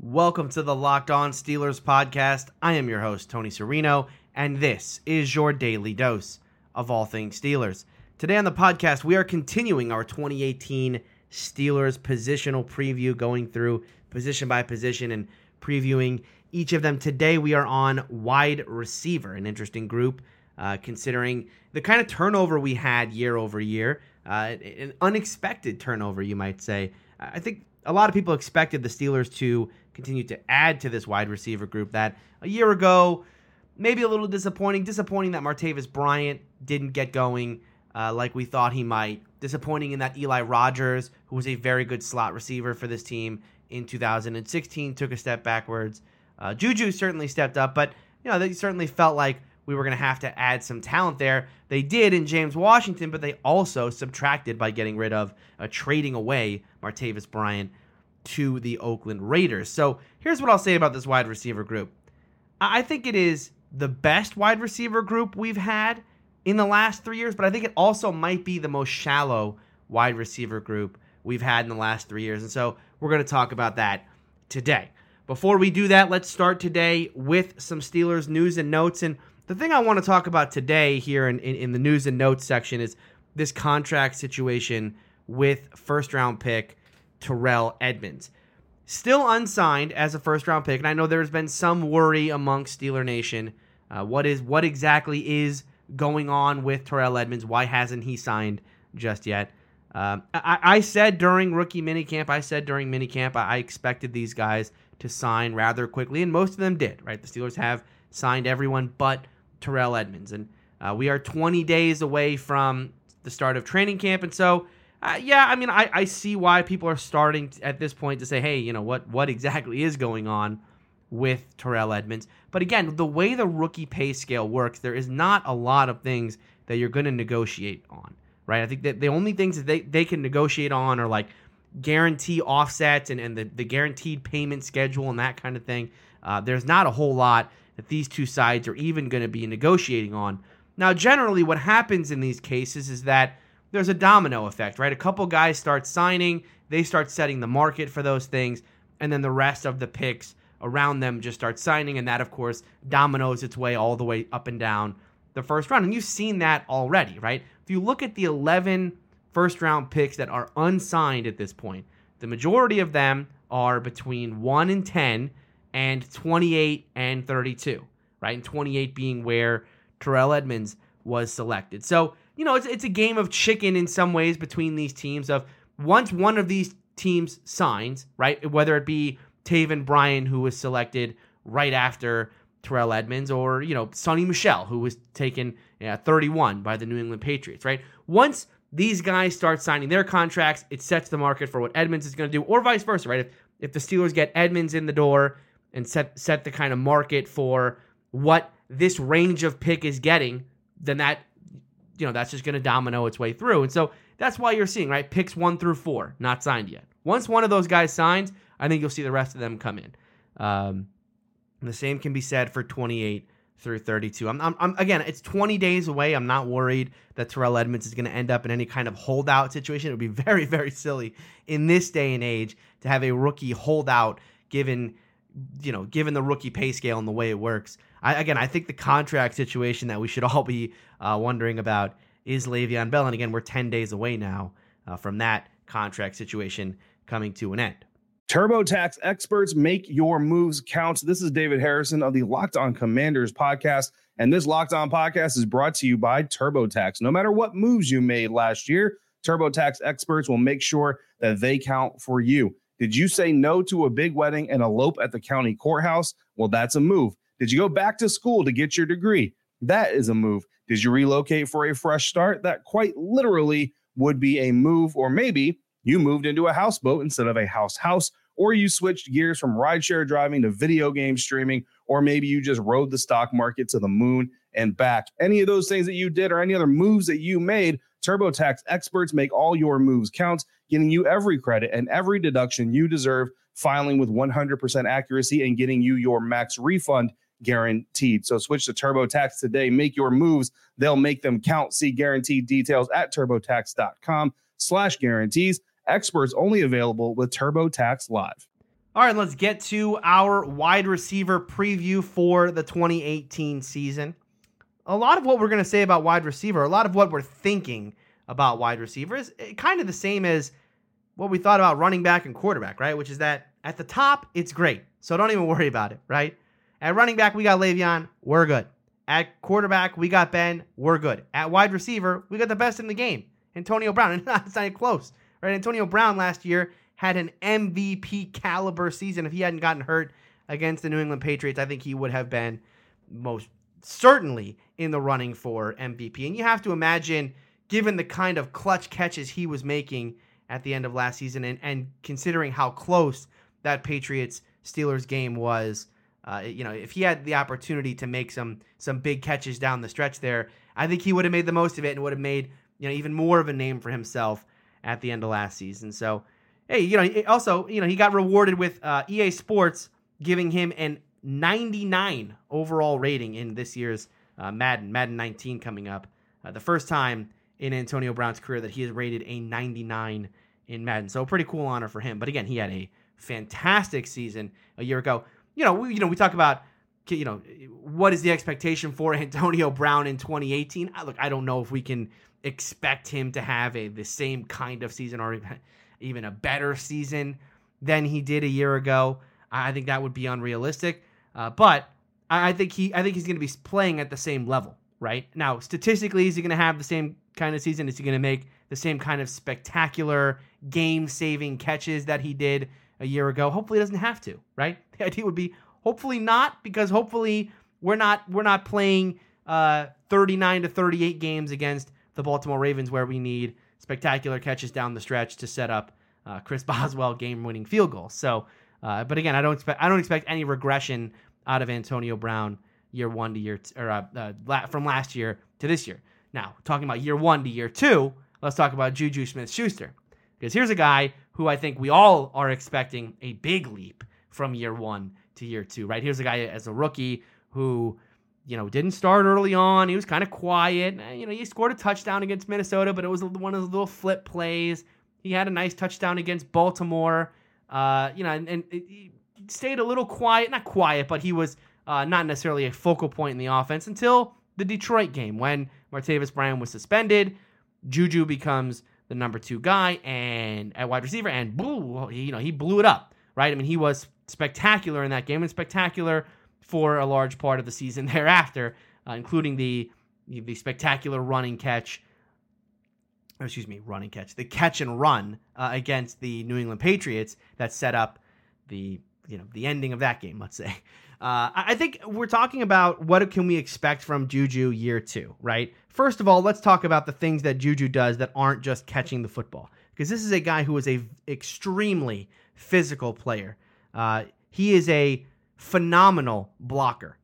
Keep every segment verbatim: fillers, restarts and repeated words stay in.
Welcome to the Locked On Steelers podcast. I am your host, Tony Serino, and this is your daily dose of all things Steelers. Today on the podcast, we are continuing our twenty eighteen Steelers positional preview, going through position by position and previewing each of them. Today, we are on wide receiver, an interesting group, uh, considering the kind of turnover we had year over year, uh, an unexpected turnover, you might say. I think a lot of people expected the Steelers to continue to add to this wide receiver group that a year ago, maybe a little disappointing, disappointing that Martavis Bryant didn't get going Uh, like we thought he might. Disappointing in that Eli Rogers, who was a very good slot receiver for this team in two thousand sixteen, took a step backwards. Uh, Juju certainly stepped up, but you know they certainly felt like we were going to have to add some talent there. They did in James Washington, but they also subtracted by getting rid of, uh, trading away Martavis Bryant to the Oakland Raiders. So here's what I'll say about this wide receiver group. I, I think it is the best wide receiver group we've had in the last three years, but I think it also might be the most shallow wide receiver group we've had in the last three years. And so we're going to talk about that today. Before we do that, let's start today with some Steelers news and notes. And the thing I want to talk about today here in, in, in the news and notes section is this contract situation with first-round pick Terrell Edmunds. Still unsigned as a first-round pick, and I know there's been some worry amongst Steeler Nation. Uh, what is what exactly is going on with Terrell Edmunds? Why hasn't he signed just yet? Um, I, I said during rookie minicamp, I said during minicamp, I, I expected these guys to sign rather quickly, and most of them did, right? The Steelers have signed everyone but Terrell Edmunds, and uh, we are twenty days away from the start of training camp, and so, uh, yeah, I mean, I, I see why people are starting to, at this point to say, hey, you know, what, what exactly is going on with Terrell Edmunds? But again, the way the rookie pay scale works, there is not a lot of things that you're going to negotiate on, right? I think that the only things that they, they can negotiate on are like guarantee offsets and, and the, the guaranteed payment schedule and that kind of thing. Uh, there's not a whole lot that these two sides are even going to be negotiating on. Now, generally what happens in these cases is that there's a domino effect, right? A couple guys start signing, they start setting the market for those things, and then the rest of the picks around them just start signing, and that, of course, dominoes its way all the way up and down the first round. And you've seen that already, right? If you look at the eleven first-round picks that are unsigned at this point, the majority of them are between one and ten and twenty-eight and thirty-two, right? And twenty-eight being where Terrell Edmunds was selected. So, you know, it's, it's a game of chicken in some ways between these teams of once one of these teams signs, right, whether it be Taven Bryan, who was selected right after Terrell Edmunds, or, you know, Sonny Michel, who was taken yeah, thirty-one by the New England Patriots, right? Once these guys start signing their contracts, it sets the market for what Edmunds is going to do, or vice versa, right? If, if the Steelers get Edmunds in the door and set, set the kind of market for what this range of pick is getting, then that, you know, that's just going to domino its way through. And so that's why you're seeing, right, picks one through four, not signed yet. Once one of those guys signs, I think you'll see the rest of them come in. Um, the same can be said for twenty-eight through thirty-two. I'm, I'm, I'm again, it's twenty days away. I'm not worried that Terrell Edmunds is going to end up in any kind of holdout situation. It would be very, very silly in this day and age to have a rookie holdout given, you know, given the rookie pay scale and the way it works. I, again, I think the contract situation that we should all be uh, wondering about is Le'Veon Bell. And again, we're ten days away now uh, from that contract situation coming to an end. TurboTax experts, make your moves count. This is David Harrison of the Locked On Commanders podcast, and this Locked On podcast is brought to you by TurboTax. No matter what moves you made last year, TurboTax experts will make sure that they count for you. Did you say no to a big wedding and elope at the county courthouse? Well, that's a move. Did you go back to school to get your degree? That is a move. Did you relocate for a fresh start? That quite literally would be a move. Or maybe you moved into a houseboat instead of a house house, or you switched gears from rideshare driving to video game streaming, or maybe you just rode the stock market to the moon and back. Any of those things that you did or any other moves that you made, TurboTax experts make all your moves count, getting you every credit and every deduction you deserve, filing with one hundred percent accuracy and getting you your max refund guaranteed. So switch to TurboTax today. Make your moves. They'll make them count. See guaranteed details at TurboTax.com slash guarantees. Experts only available with TurboTax Live. All right, let's get to our wide receiver preview for the twenty eighteen season. A lot of what we're going to say about wide receiver, a lot of what we're thinking about wide receivers, kind of the same as what we thought about running back and quarterback, right? Which is that at the top, it's great. So don't even worry about it, right? At running back, we got Le'Veon. We're good. At quarterback, we got Ben. We're good. At wide receiver, we got the best in the game, Antonio Brown. And it's not even close, right? Antonio Brown last year had an M V P caliber season. If he hadn't gotten hurt against the New England Patriots, I think he would have been most certainly in the running for M V P. And you have to imagine, given the kind of clutch catches he was making at the end of last season and, and considering how close that Patriots-Steelers game was, Uh, you know, if he had the opportunity to make some some big catches down the stretch there, I think he would have made the most of it and would have made, you know, even more of a name for himself at the end of last season. So, hey, you know, also, you know, he got rewarded with uh, E A Sports giving him an ninety-nine overall rating in this year's uh, Madden, Madden nineteen coming up. Uh, the first time in Antonio Brown's career that he has rated a ninety-nine in Madden. So a pretty cool honor for him. But again, he had a fantastic season a year ago. You know, we, you know, we talk about, you know, what is the expectation for Antonio Brown in twenty eighteen? I, look, I don't know if we can expect him to have a the same kind of season or even a better season than he did a year ago. I think that would be unrealistic. Uh, but I, I think he, I think he's going to be playing at the same level, right? Now, statistically, is he going to have the same kind of season? Is he going to make the same kind of spectacular game-saving catches that he did a year ago? Hopefully he doesn't have to, right? The idea would be hopefully not, because hopefully we're not we're not playing uh, thirty-nine to thirty-eight games against the Baltimore Ravens where we need spectacular catches down the stretch to set up uh, Chris Boswell game-winning field goals. So, uh, but again, I don't expect I don't expect any regression out of Antonio Brown year one to year t- or uh, uh, la- from last year to this year. Now, talking about year one to year two, let's talk about Juju Smith-Schuster, because here's a guy who I think we all are expecting a big leap from year one to year two, right? Here's a guy as a rookie who, you know, didn't start early on. He was kind of quiet. You know, he scored a touchdown against Minnesota, but it was one of those little flip plays. He had a nice touchdown against Baltimore, uh, you know, and, and he stayed a little quiet, not quiet, but he was uh, not necessarily a focal point in the offense until the Detroit game when Martavis Bryant was suspended. Juju becomes the number two guy and at wide receiver, and boo, you know, he blew it up, right? I mean, he was spectacular in that game and spectacular for a large part of the season thereafter, uh, including the the spectacular running catch, or excuse me, running catch, the catch and run uh, against the New England Patriots that set up the, you know, the ending of that game, let's say. Uh, I think we're talking about what can we expect from Juju year two, right? First of all, let's talk about the things that Juju does that aren't just catching the football, because this is a guy who is a extremely physical player. Uh, he is a phenomenal blocker.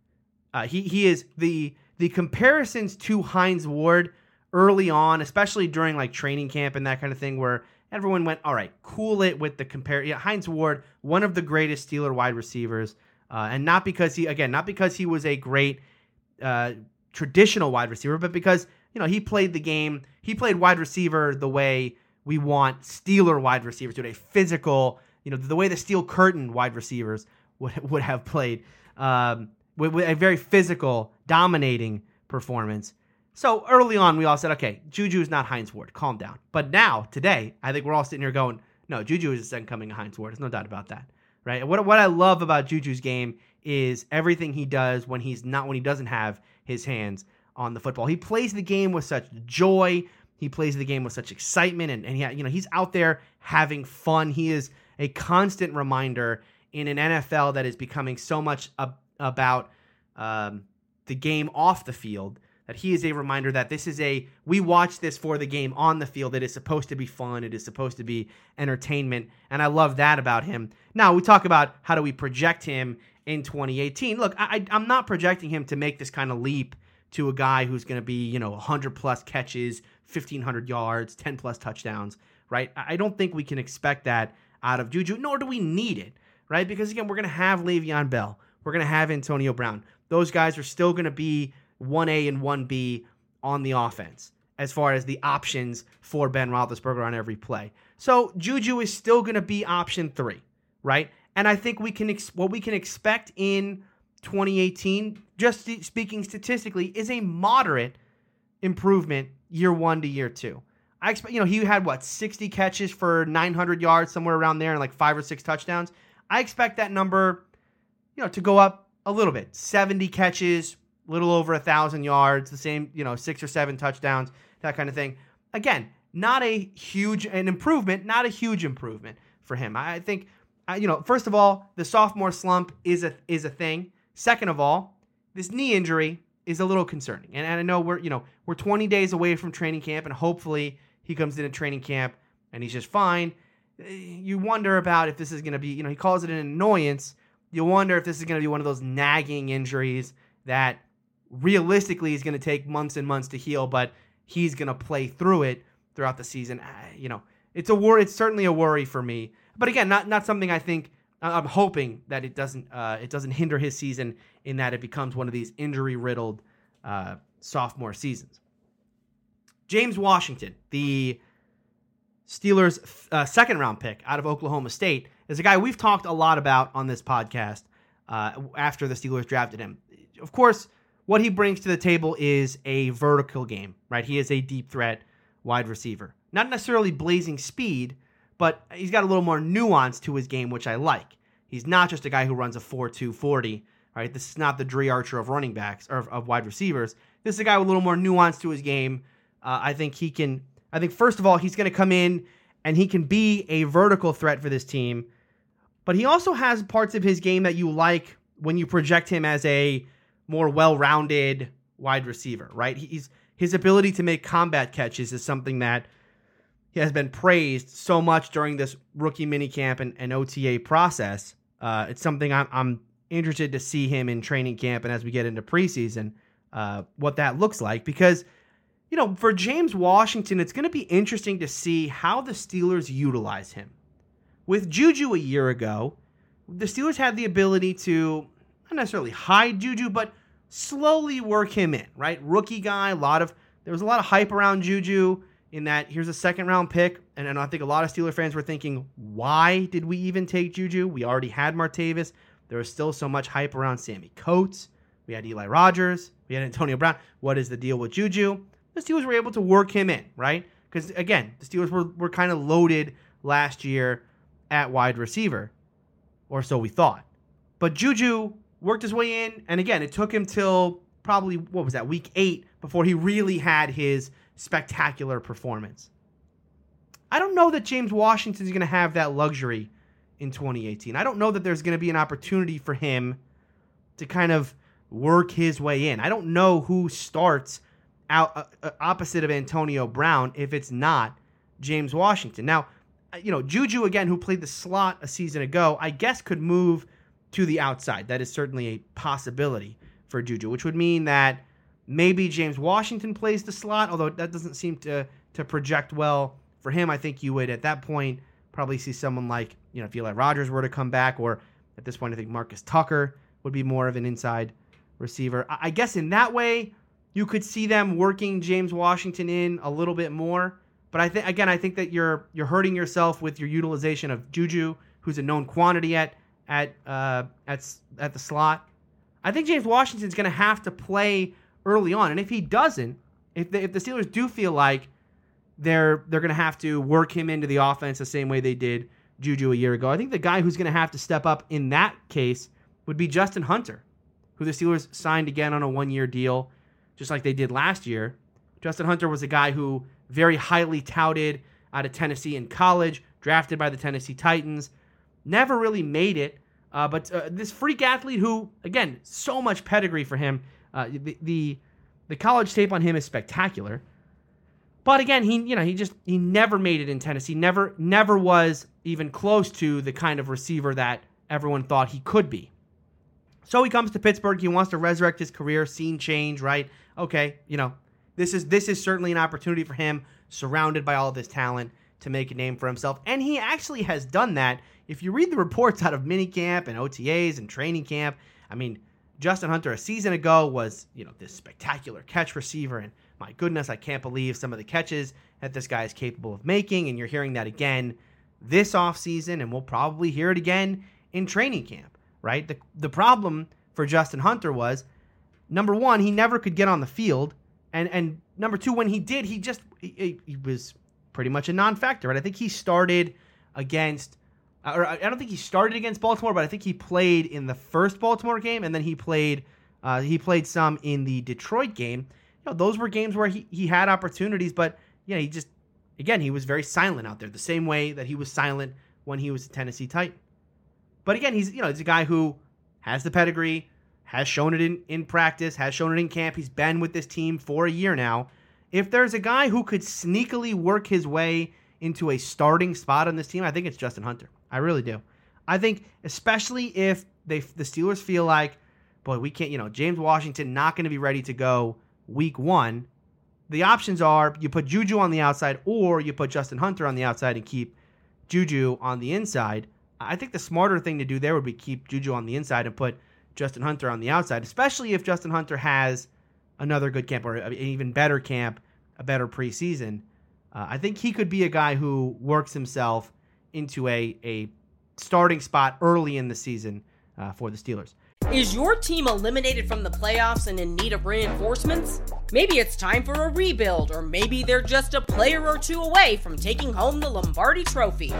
Uh, he he is the the comparisons to Hines Ward early on, especially during like training camp and that kind of thing, where everyone went, all right, cool it with the compare. Yeah, Hines Ward, one of the greatest Steeler wide receivers. Uh, and not because he, again, not because he was a great uh, traditional wide receiver, but because, you know, he played the game. He played wide receiver the way we want Steeler wide receivers to do, a physical, you know, the way the steel curtain wide receivers would would have played, um, with, with a very physical, dominating performance. So early on, we all said, okay, Juju is not Hines Ward. Calm down. But now, today, I think we're all sitting here going, no, Juju is the second coming of Hines Ward. There's no doubt about that. Right. What what I love about Juju's game is everything he does when he's not when he doesn't have his hands on the football. He plays the game with such joy. He plays the game with such excitement, and and he, you know, he's out there having fun. He is a constant reminder in an N F L that is becoming so much ab- about um, the game off the field that he is a reminder that this is a, we watch this for the game on the field. It is supposed to be fun. It is supposed to be entertainment. And I love that about him. Now, we talk about how do we project him in twenty eighteen. Look, I, I'm not projecting him to make this kind of leap to a guy who's going to be, you know, one hundred plus catches, fifteen hundred yards, ten plus touchdowns, right? I don't think we can expect that out of Juju, nor do we need it, right? Because, again, we're going to have Le'Veon Bell. We're going to have Antonio Brown. Those guys are still going to be one A and one B on the offense as far as the options for Ben Roethlisberger on every play. So Juju is still going to be option three, right? And I think we can ex- what we can expect in twenty eighteen, just speaking statistically, is a moderate improvement year one to year two. I expect, you know, he had what, sixty catches for nine hundred yards, somewhere around there, and like five or six touchdowns. I expect that number, you know, to go up a little bit, seventy catches, little over a thousand yards, the same, you know, six or seven touchdowns, that kind of thing. Again, not a huge an improvement, not a huge improvement for him. I think, you know, first of all, the sophomore slump is a is a thing. Second of all, this knee injury is a little concerning, and, and I know we're you know we're twenty days away from training camp, and hopefully he comes into training camp and he's just fine. You wonder about if this is going to be, you know, he calls it an annoyance. You wonder if this is going to be one of those nagging injuries that realistically is going to take months and months to heal, but he's going to play through it throughout the season. You know, it's a worry. It's certainly a worry for me. But again, not not something I think. I'm hoping that it doesn't uh, it doesn't hinder his season in that it becomes one of these injury riddled uh, sophomore seasons. James Washington, the Steelers' th- uh, second round pick out of Oklahoma State, is a guy we've talked a lot about on this podcast uh, after the Steelers drafted him. Of course, what he brings to the table is a vertical game, right? He is a deep threat wide receiver, not necessarily blazing speed, but he's got a little more nuance to his game, which I like. He's not just a guy who runs a four two forty, right? This is not the Dre Archer of running backs or of, of wide receivers. This is a guy with a little more nuance to his game. Uh, I think he can, I think first of all, he's going to come in and he can be a vertical threat for this team, but he also has parts of his game that you like when you project him as a more well-rounded wide receiver, right? He's, his ability to make combat catches is something that he has been praised so much during this rookie minicamp and, and O T A process. Uh, it's something I'm, I'm interested to see him in training camp and as we get into preseason, uh, what that looks like. Because, you know, for James Washington, it's going to be interesting to see how the Steelers utilize him. With Juju a year ago, the Steelers had the ability to not necessarily hide Juju, but slowly work him in, right? Rookie guy, a lot of there was a lot of hype around Juju. In that, here's a second-round pick, and, and I think a lot of Steeler fans were thinking, why did we even take Juju? We already had Martavis. There was still so much hype around Sammy Coates. We had Eli Rogers. We had Antonio Brown. What is the deal with Juju? The Steelers were able to work him in, right? Because, again, the Steelers were, were kind of loaded last year at wide receiver, or so we thought. But Juju worked his way in, and, again, it took him till probably, what was that, week eight, before he really had his spectacular performance. I don't know that James Washington is going to have that luxury in twenty eighteen. I don't know that there's going to be an opportunity for him to kind of work his way in. I don't know who starts out uh, opposite of Antonio Brown if it's not James Washington. Now, you know, Juju, again, who played the slot a season ago, I guess could move to the outside. That is certainly a possibility for Juju, which would mean that maybe James Washington plays the slot, although that doesn't seem to to project well for him. I think you would, at that point, probably see someone like, you know, if Eli Rogers were to come back, or at this point, I think Marcus Tucker would be more of an inside receiver. I guess in that way, you could see them working James Washington in a little bit more. But I think again, I think that you're you're hurting yourself with your utilization of Juju, who's a known quantity at at uh, at at the slot. I think James Washington's going to have to play early on, and if he doesn't, if the, if the Steelers do feel like they're they're going to have to work him into the offense the same way they did Juju a year ago, I think the guy who's going to have to step up in that case would be Justin Hunter, who the Steelers signed again on a one-year deal, just like they did last year. Justin Hunter was a guy who very highly touted out of Tennessee in college, drafted by the Tennessee Titans, never really made it, uh, but uh, this freak athlete who, again, so much pedigree for him. Uh, the, the The college tape on him is spectacular. But again, he you know he just he never made it in Tennessee. Never never was even close to the kind of receiver that everyone thought he could be. So he comes to Pittsburgh. He wants to resurrect his career, scene change, right? Okay, you know, this is this is certainly an opportunity for him, surrounded by all this talent, to make a name for himself. And he actually has done that. If you read the reports out of minicamp and O T As and training camp, I mean, Justin Hunter a season ago was, you know, this spectacular catch receiver, and my goodness, I can't believe some of the catches that this guy is capable of making, and you're hearing that again this offseason, and we'll probably hear it again in training camp, right? The the problem for Justin Hunter was, number one, he never could get on the field, and, and number two, when he did, he just he, he was pretty much a non-factor, right? I think he started against... Or I don't think he started against Baltimore, but I think he played in the first Baltimore game, and then he played uh, he played some in the Detroit game. You know, those were games where he, he had opportunities, but yeah, he just again he was very silent out there, the same way that he was silent when he was a Tennessee Titan. But again, he's you know he's a guy who has the pedigree, has shown it in, in practice, has shown it in camp. He's been with this team for a year now. If there's a guy who could sneakily work his way into a starting spot on this team, I think it's Justin Hunter. I really do. I think, especially if they the Steelers feel like, boy, we can't, you know, James Washington not going to be ready to go week one. The options are you put Juju on the outside or you put Justin Hunter on the outside and keep Juju on the inside. I think the smarter thing to do there would be keep Juju on the inside and put Justin Hunter on the outside, especially if Justin Hunter has another good camp or an even better camp, a better preseason. Uh, I think he could be a guy who works himself into a, a starting spot early in the season uh, for the Steelers. Is your team eliminated from the playoffs and in need of reinforcements? Maybe it's time for a rebuild, or maybe they're just a player or two away from taking home the Lombardi Trophy.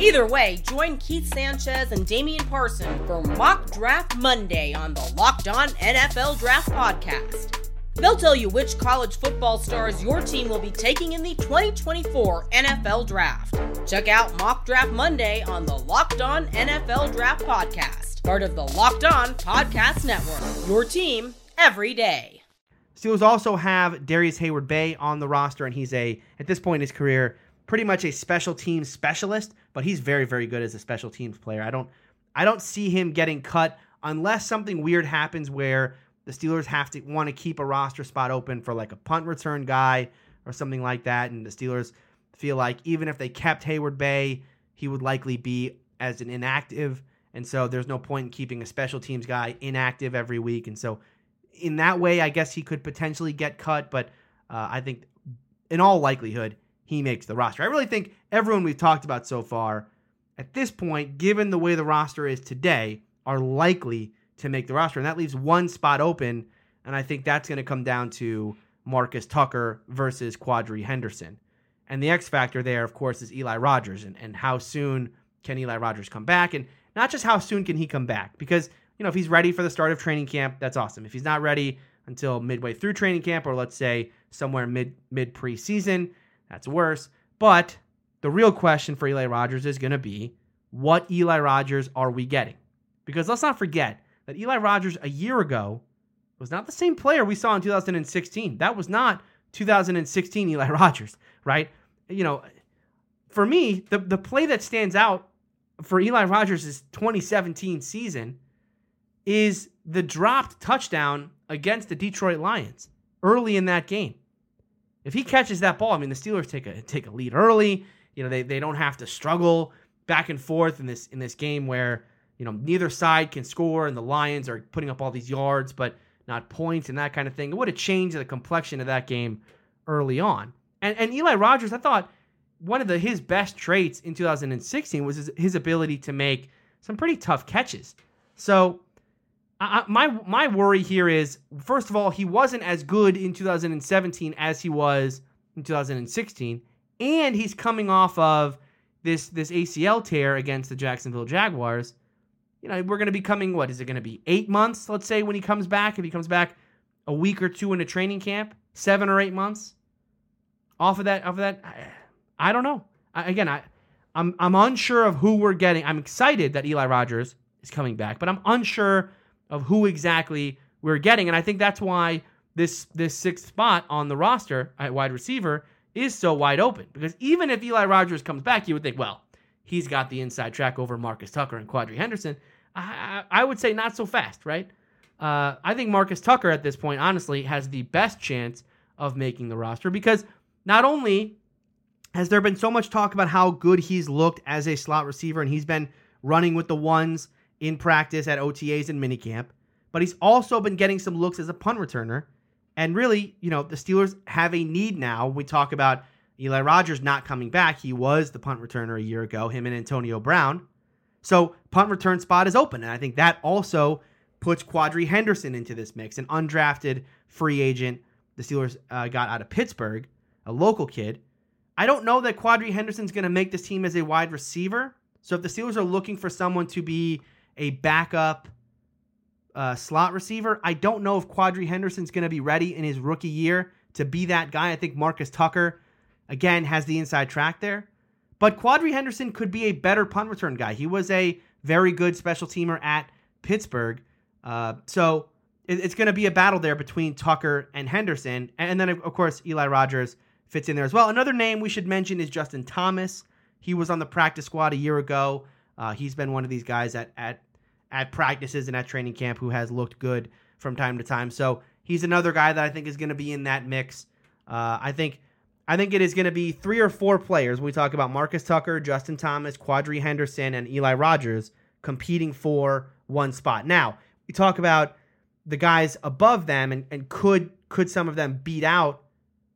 Either way, join Keith Sanchez and Damian Parson for Mock Draft Monday on the Locked On N F L Draft Podcast. They'll tell you which college football stars your team will be taking in the twenty twenty-four N F L Draft. Check out Mock Draft Monday on the Locked On N F L Draft Podcast, part of the Locked On Podcast Network, your team every day. Steelers also have Darius Heyward-Bey on the roster, and he's a, at this point in his career, pretty much a special teams specialist, but he's very, very good as a special teams player. I don't, I don't see him getting cut unless something weird happens where the Steelers have to want to keep a roster spot open for like a punt return guy or something like that. And the Steelers feel like even if they kept Heyward-Bey, he would likely be as an inactive. And so there's no point in keeping a special teams guy inactive every week. And so in that way, I guess he could potentially get cut. But uh, I think in all likelihood, he makes the roster. I really think everyone we've talked about so far at this point, given the way the roster is today, are likely to make the roster. And that leaves one spot open. And I think that's going to come down to Marcus Tucker versus Quadri Henderson. And the X factor there, of course, is Eli Rogers. And, and how soon can Eli Rogers come back? And not just how soon can he come back? Because, you know, if he's ready for the start of training camp, that's awesome. If he's not ready until midway through training camp, or let's say somewhere mid, mid preseason, that's worse. But the real question for Eli Rogers is going to be, what Eli Rogers are we getting? Because let's not forget that Eli Rogers a year ago was not the same player we saw in two thousand sixteen. That was not two thousand sixteen Eli Rogers, right? You know, for me, the, the play that stands out for Eli Rogers' twenty seventeen season is the dropped touchdown against the Detroit Lions early in that game. If he catches that ball, I mean, the Steelers take a take a lead early. You know, they they don't have to struggle back and forth in this in this game where, you know, neither side can score, and the Lions are putting up all these yards, but not points and that kind of thing. It would have changed the complexion of that game early on. And and Eli Rogers, I thought one of the, his best traits in two thousand sixteen was his, his ability to make some pretty tough catches. So I, I, my my worry here is, first of all, he wasn't as good in two thousand seventeen as he was in two thousand sixteen, and he's coming off of this this A C L tear against the Jacksonville Jaguars. You know, we're going to be coming, what, is it going to be eight months, let's say, when he comes back? If he comes back a week or two into training camp, seven or eight months off of that, off of that, I, I don't know. I, again, I, I'm I'm unsure of who we're getting. I'm excited that Eli Rogers is coming back, but I'm unsure of who exactly we're getting, and I think that's why this this sixth spot on the roster at wide receiver is so wide open. Because even if Eli Rogers comes back, you would think, well, he's got the inside track over Marcus Tucker and Quadri Henderson. I, I would say not so fast, right? Uh, I think Marcus Tucker at this point, honestly, has the best chance of making the roster because not only has there been so much talk about how good he's looked as a slot receiver and he's been running with the ones in practice at O T As and minicamp, but he's also been getting some looks as a punt returner. And really, you know, the Steelers have a need now. We talk about Eli Rogers not coming back. He was the punt returner a year ago, him and Antonio Brown. So punt return spot is open. And I think that also puts Quadri Henderson into this mix, an undrafted free agent the Steelers uh, got out of Pittsburgh, a local kid. I don't know that Quadri Henderson's going to make this team as a wide receiver. So if the Steelers are looking for someone to be a backup uh, slot receiver, I don't know if Quadri Henderson's going to be ready in his rookie year to be that guy. I think Marcus Tucker, again, has the inside track there. But Quadri Henderson could be a better punt return guy. He was a very good special teamer at Pittsburgh. Uh, so it, it's going to be a battle there between Tucker and Henderson. And then, of course, Eli Rogers fits in there as well. Another name we should mention is Justin Thomas. He was on the practice squad a year ago. Uh, he's been one of these guys at at at practices and at training camp who has looked good from time to time. So he's another guy that I think is going to be in that mix. Uh, I think I think it is going to be three or four players. We talk about Marcus Tucker, Justin Thomas, Quadri Henderson, and Eli Rogers competing for one spot. Now, we talk about the guys above them and, and could could some of them beat out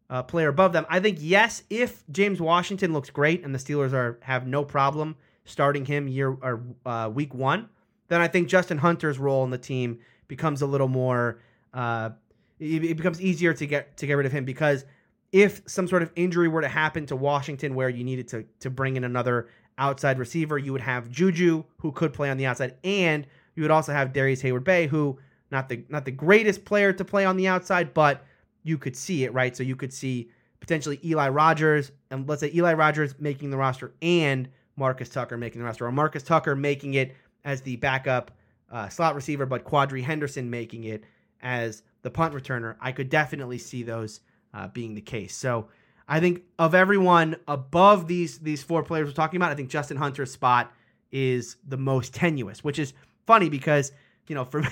a player above them. I think, yes, if James Washington looks great and the Steelers are have no problem starting him year or uh, week one, then I think Justin Hunter's role in the team becomes a little more, uh, it, it becomes easier to get to get rid of him because if some sort of injury were to happen to Washington where you needed to, to bring in another outside receiver, you would have Juju, who could play on the outside, and you would also have Darius Heyward-Bey, who not the not the greatest player to play on the outside, but you could see it, right? So you could see potentially Eli Rogers, and let's say Eli Rogers making the roster and Marcus Tucker making the roster, or Marcus Tucker making it as the backup uh, slot receiver, but Quadri Henderson making it as the punt returner. I could definitely see those uh, being the case. So I think of everyone above these these four players we're talking about, I think Justin Hunter's spot is the most tenuous, which is funny because, you know, for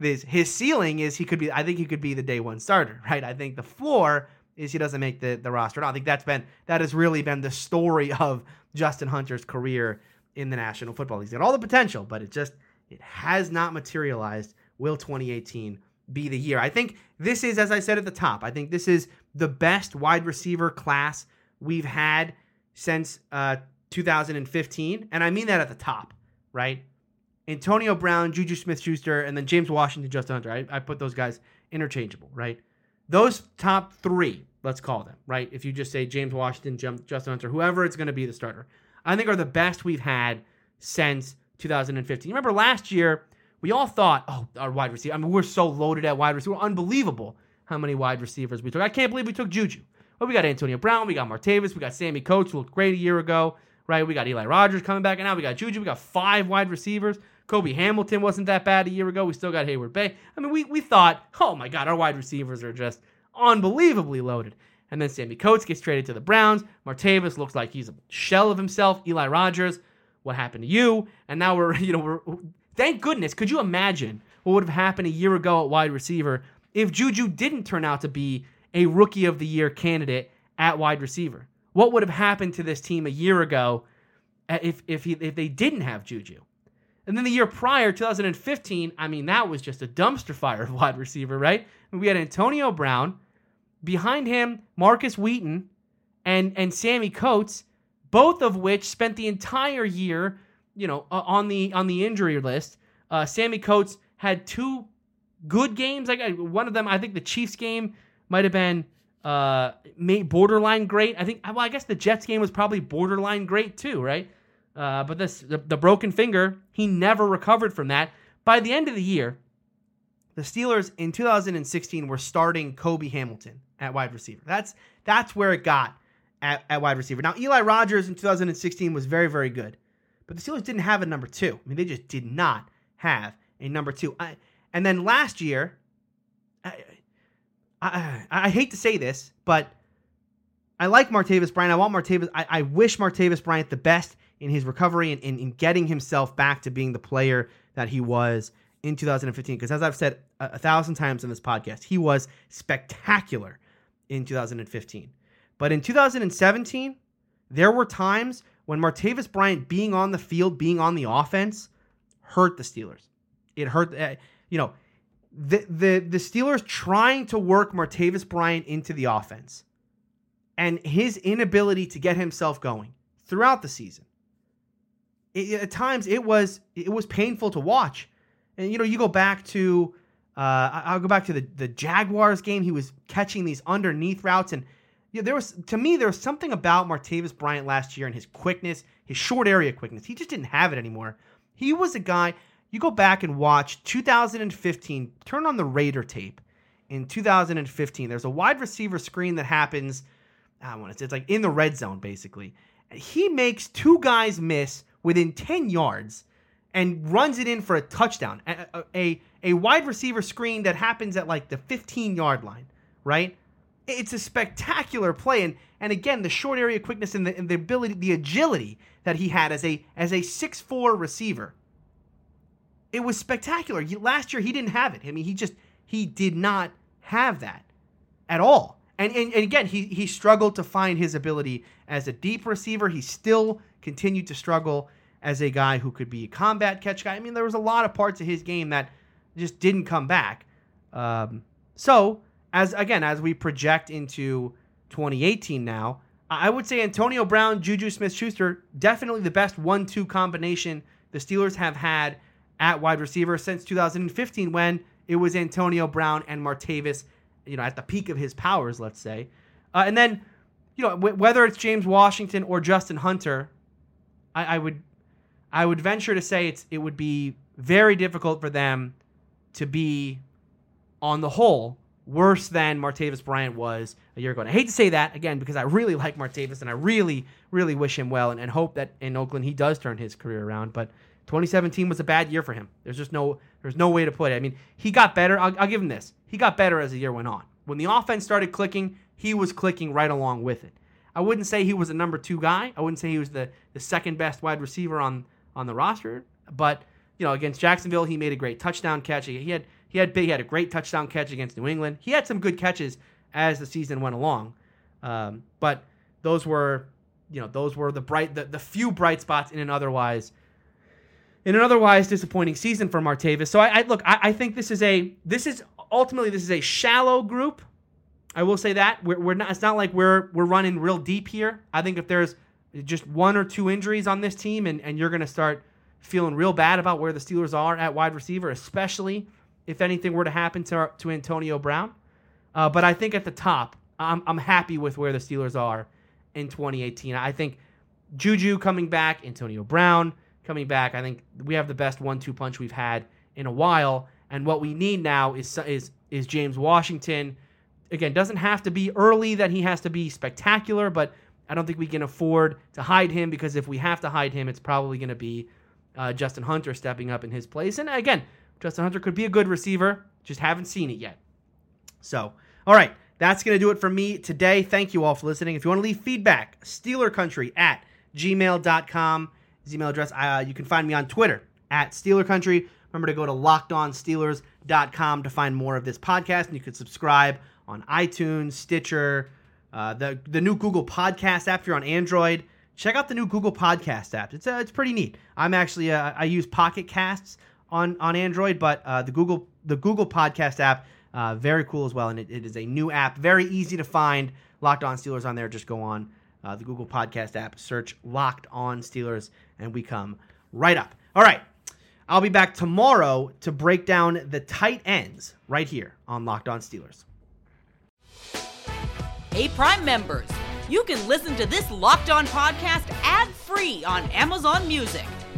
this, his ceiling is he could be, I think he could be the day one starter, right? I think the floor is he doesn't make the, the roster. I think that's been, that has really been the story of Justin Hunter's career in the National Football League. He's got all the potential, but it just, it has not materialized. Will twenty eighteen be the year? I think this is, as I said at the top, I think this is the best wide receiver class we've had since uh, two thousand fifteen. And I mean that at the top, right? Antonio Brown, Juju Smith-Schuster, and then James Washington, Justin Hunter. I, I put those guys interchangeable, right? Those top three, let's call them, right? If you just say James Washington, Justin Hunter, whoever it's going to be the starter, I think are the best we've had since two thousand fifteen. Remember last year, we all thought, oh, our wide receiver. I mean, we're so loaded at wide receiver. Unbelievable how many wide receivers we took. I can't believe we took Juju. But well, we got Antonio Brown. We got Martavis. We got Sammy Coates, who looked great a year ago, right? We got Eli Rogers coming back. And now we got Juju. We got five wide receivers. Kobe Hamilton wasn't that bad a year ago. We still got Heyward-Bey. I mean, we we thought, oh my God, our wide receivers are just unbelievably loaded. And then Sammy Coates gets traded to the Browns. Martavis looks like he's a shell of himself. Eli Rogers, what happened to you? And now we're, you know, we're, thank goodness. Could you imagine what would have happened a year ago at wide receiver if Juju didn't turn out to be a rookie of the year candidate at wide receiver? What would have happened to this team a year ago if if he, if they didn't have Juju? And then the year prior, two thousand fifteen, I mean, that was just a dumpster fire of wide receiver, right? I mean, we had Antonio Brown, behind him, Marcus Wheaton, and, and Sammy Coates, both of which spent the entire year, you know, uh, on the on the injury list. Uh, Sammy Coates had two good games. Like one of them, I think the Chiefs game might have been uh, borderline great. I think, well, I guess the Jets game was probably borderline great too, right? Uh, but this the, the broken finger, he never recovered from that. By the end of the year, the Steelers in two thousand sixteen were starting Kobe Hamilton at wide receiver. That's that's where it got at, at wide receiver. Now, Eli Rogers in two thousand sixteen was very, very good. But the Steelers didn't have a number two. I mean, they just did not have a number two. I, and then last year, I, I, I hate to say this, but I like Martavis Bryant. I want Martavis. I, I wish Martavis Bryant the best in his recovery and in getting himself back to being the player that he was in two thousand fifteen. Because as I've said a, a thousand times in this podcast, he was spectacular in two thousand fifteen. But in two thousand seventeen, there were times when Martavis Bryant being on the field, being on the offense, hurt the Steelers. It hurt. Uh, you know, the, the, the Steelers trying to work Martavis Bryant into the offense and his inability to get himself going throughout the season. It, at times, it was it was painful to watch. And, you know, you go back to, uh, I'll go back to the, the Jaguars game. He was catching these underneath routes. And you know, there was, to me, there was something about Martavis Bryant last year and his quickness, his short area quickness. He just didn't have it anymore. He was a guy, you go back and watch two thousand fifteen, turn on the Raider tape in two thousand fifteen. There's a wide receiver screen that happens, I want to say, it's like in the red zone, basically. He makes two guys miss within ten yards and runs it in for a touchdown. A, a, a wide receiver screen that happens at like the fifteen-yard line, right? It's a spectacular play. And, and again, the short area quickness and the, and the ability, the agility that he had as a as a six foot four receiver, it was spectacular. He, last year, he didn't have it. I mean, he just, he did not have that at all. And, and, and again, he, he struggled to find his ability as a deep receiver. He still continued to struggle as a guy who could be a combat catch guy. I mean, there was a lot of parts of his game that just didn't come back. Um, so, as again, as we project into twenty eighteen now, I would say Antonio Brown, Juju Smith-Schuster, definitely the best one two combination the Steelers have had at wide receiver since two thousand fifteen, when it was Antonio Brown and Martavis, you know, at the peak of his powers, let's say. Uh, and then, you know, w- whether it's James Washington or Justin Hunter, I, I would... I would venture to say it's it would be very difficult for them to be, on the whole, worse than Martavis Bryant was a year ago. And I hate to say that, again, because I really like Martavis, and I really, really wish him well and, and hope that in Oakland he does turn his career around. But twenty seventeen was a bad year for him. There's just no there's no way to put it. I mean, he got better. I'll, I'll give him this. He got better as the year went on. When the offense started clicking, he was clicking right along with it. I wouldn't say he was a number two guy. I wouldn't say he was the, the second best wide receiver on on the roster, but you know, against Jacksonville, he made a great touchdown catch. He had he had he had a great touchdown catch against New England. He had some good catches as the season went along, um, but those were you know those were the bright the, the few bright spots in an otherwise in an otherwise disappointing season for Martavis. So I, I look, I, I think this is a this is ultimately this is a shallow group. I will say that we're, we're not. It's not like we're we're running real deep here. I think if there's just one or two injuries on this team, and, and you're going to start feeling real bad about where the Steelers are at wide receiver, especially if anything were to happen to our, to Antonio Brown. Uh, but I think at the top, I'm I'm happy with where the Steelers are in twenty eighteen. I think Juju coming back, Antonio Brown coming back, I think we have the best one two punch we've had in a while. And what we need now is is is James Washington. Again, doesn't have to be early that he has to be spectacular, but I don't think we can afford to hide him, because if we have to hide him, it's probably going to be uh, Justin Hunter stepping up in his place. And again, Justin Hunter could be a good receiver, just haven't seen it yet. So, all right, that's going to do it for me today. Thank you all for listening. If you want to leave feedback, Steeler Country at gmail dot com is the email address. Uh, you can find me on Twitter at Steeler Country. Remember to go to locked on steelers dot com to find more of this podcast, and you can subscribe on iTunes, Stitcher, Uh, the the new Google Podcast app. If you're on Android, check out the new Google Podcast app. It's uh, it's pretty neat. I'm actually uh, I use Pocket Casts on on Android, but uh, the Google the Google Podcast app uh, very cool as well. And it, it is a new app, very easy to find. Locked On Steelers on there. Just go on uh, the Google Podcast app, search Locked On Steelers, and we come right up. All right, I'll be back tomorrow to break down the tight ends right here on Locked On Steelers. Hey, Prime members, you can listen to this Locked On podcast ad-free on Amazon Music.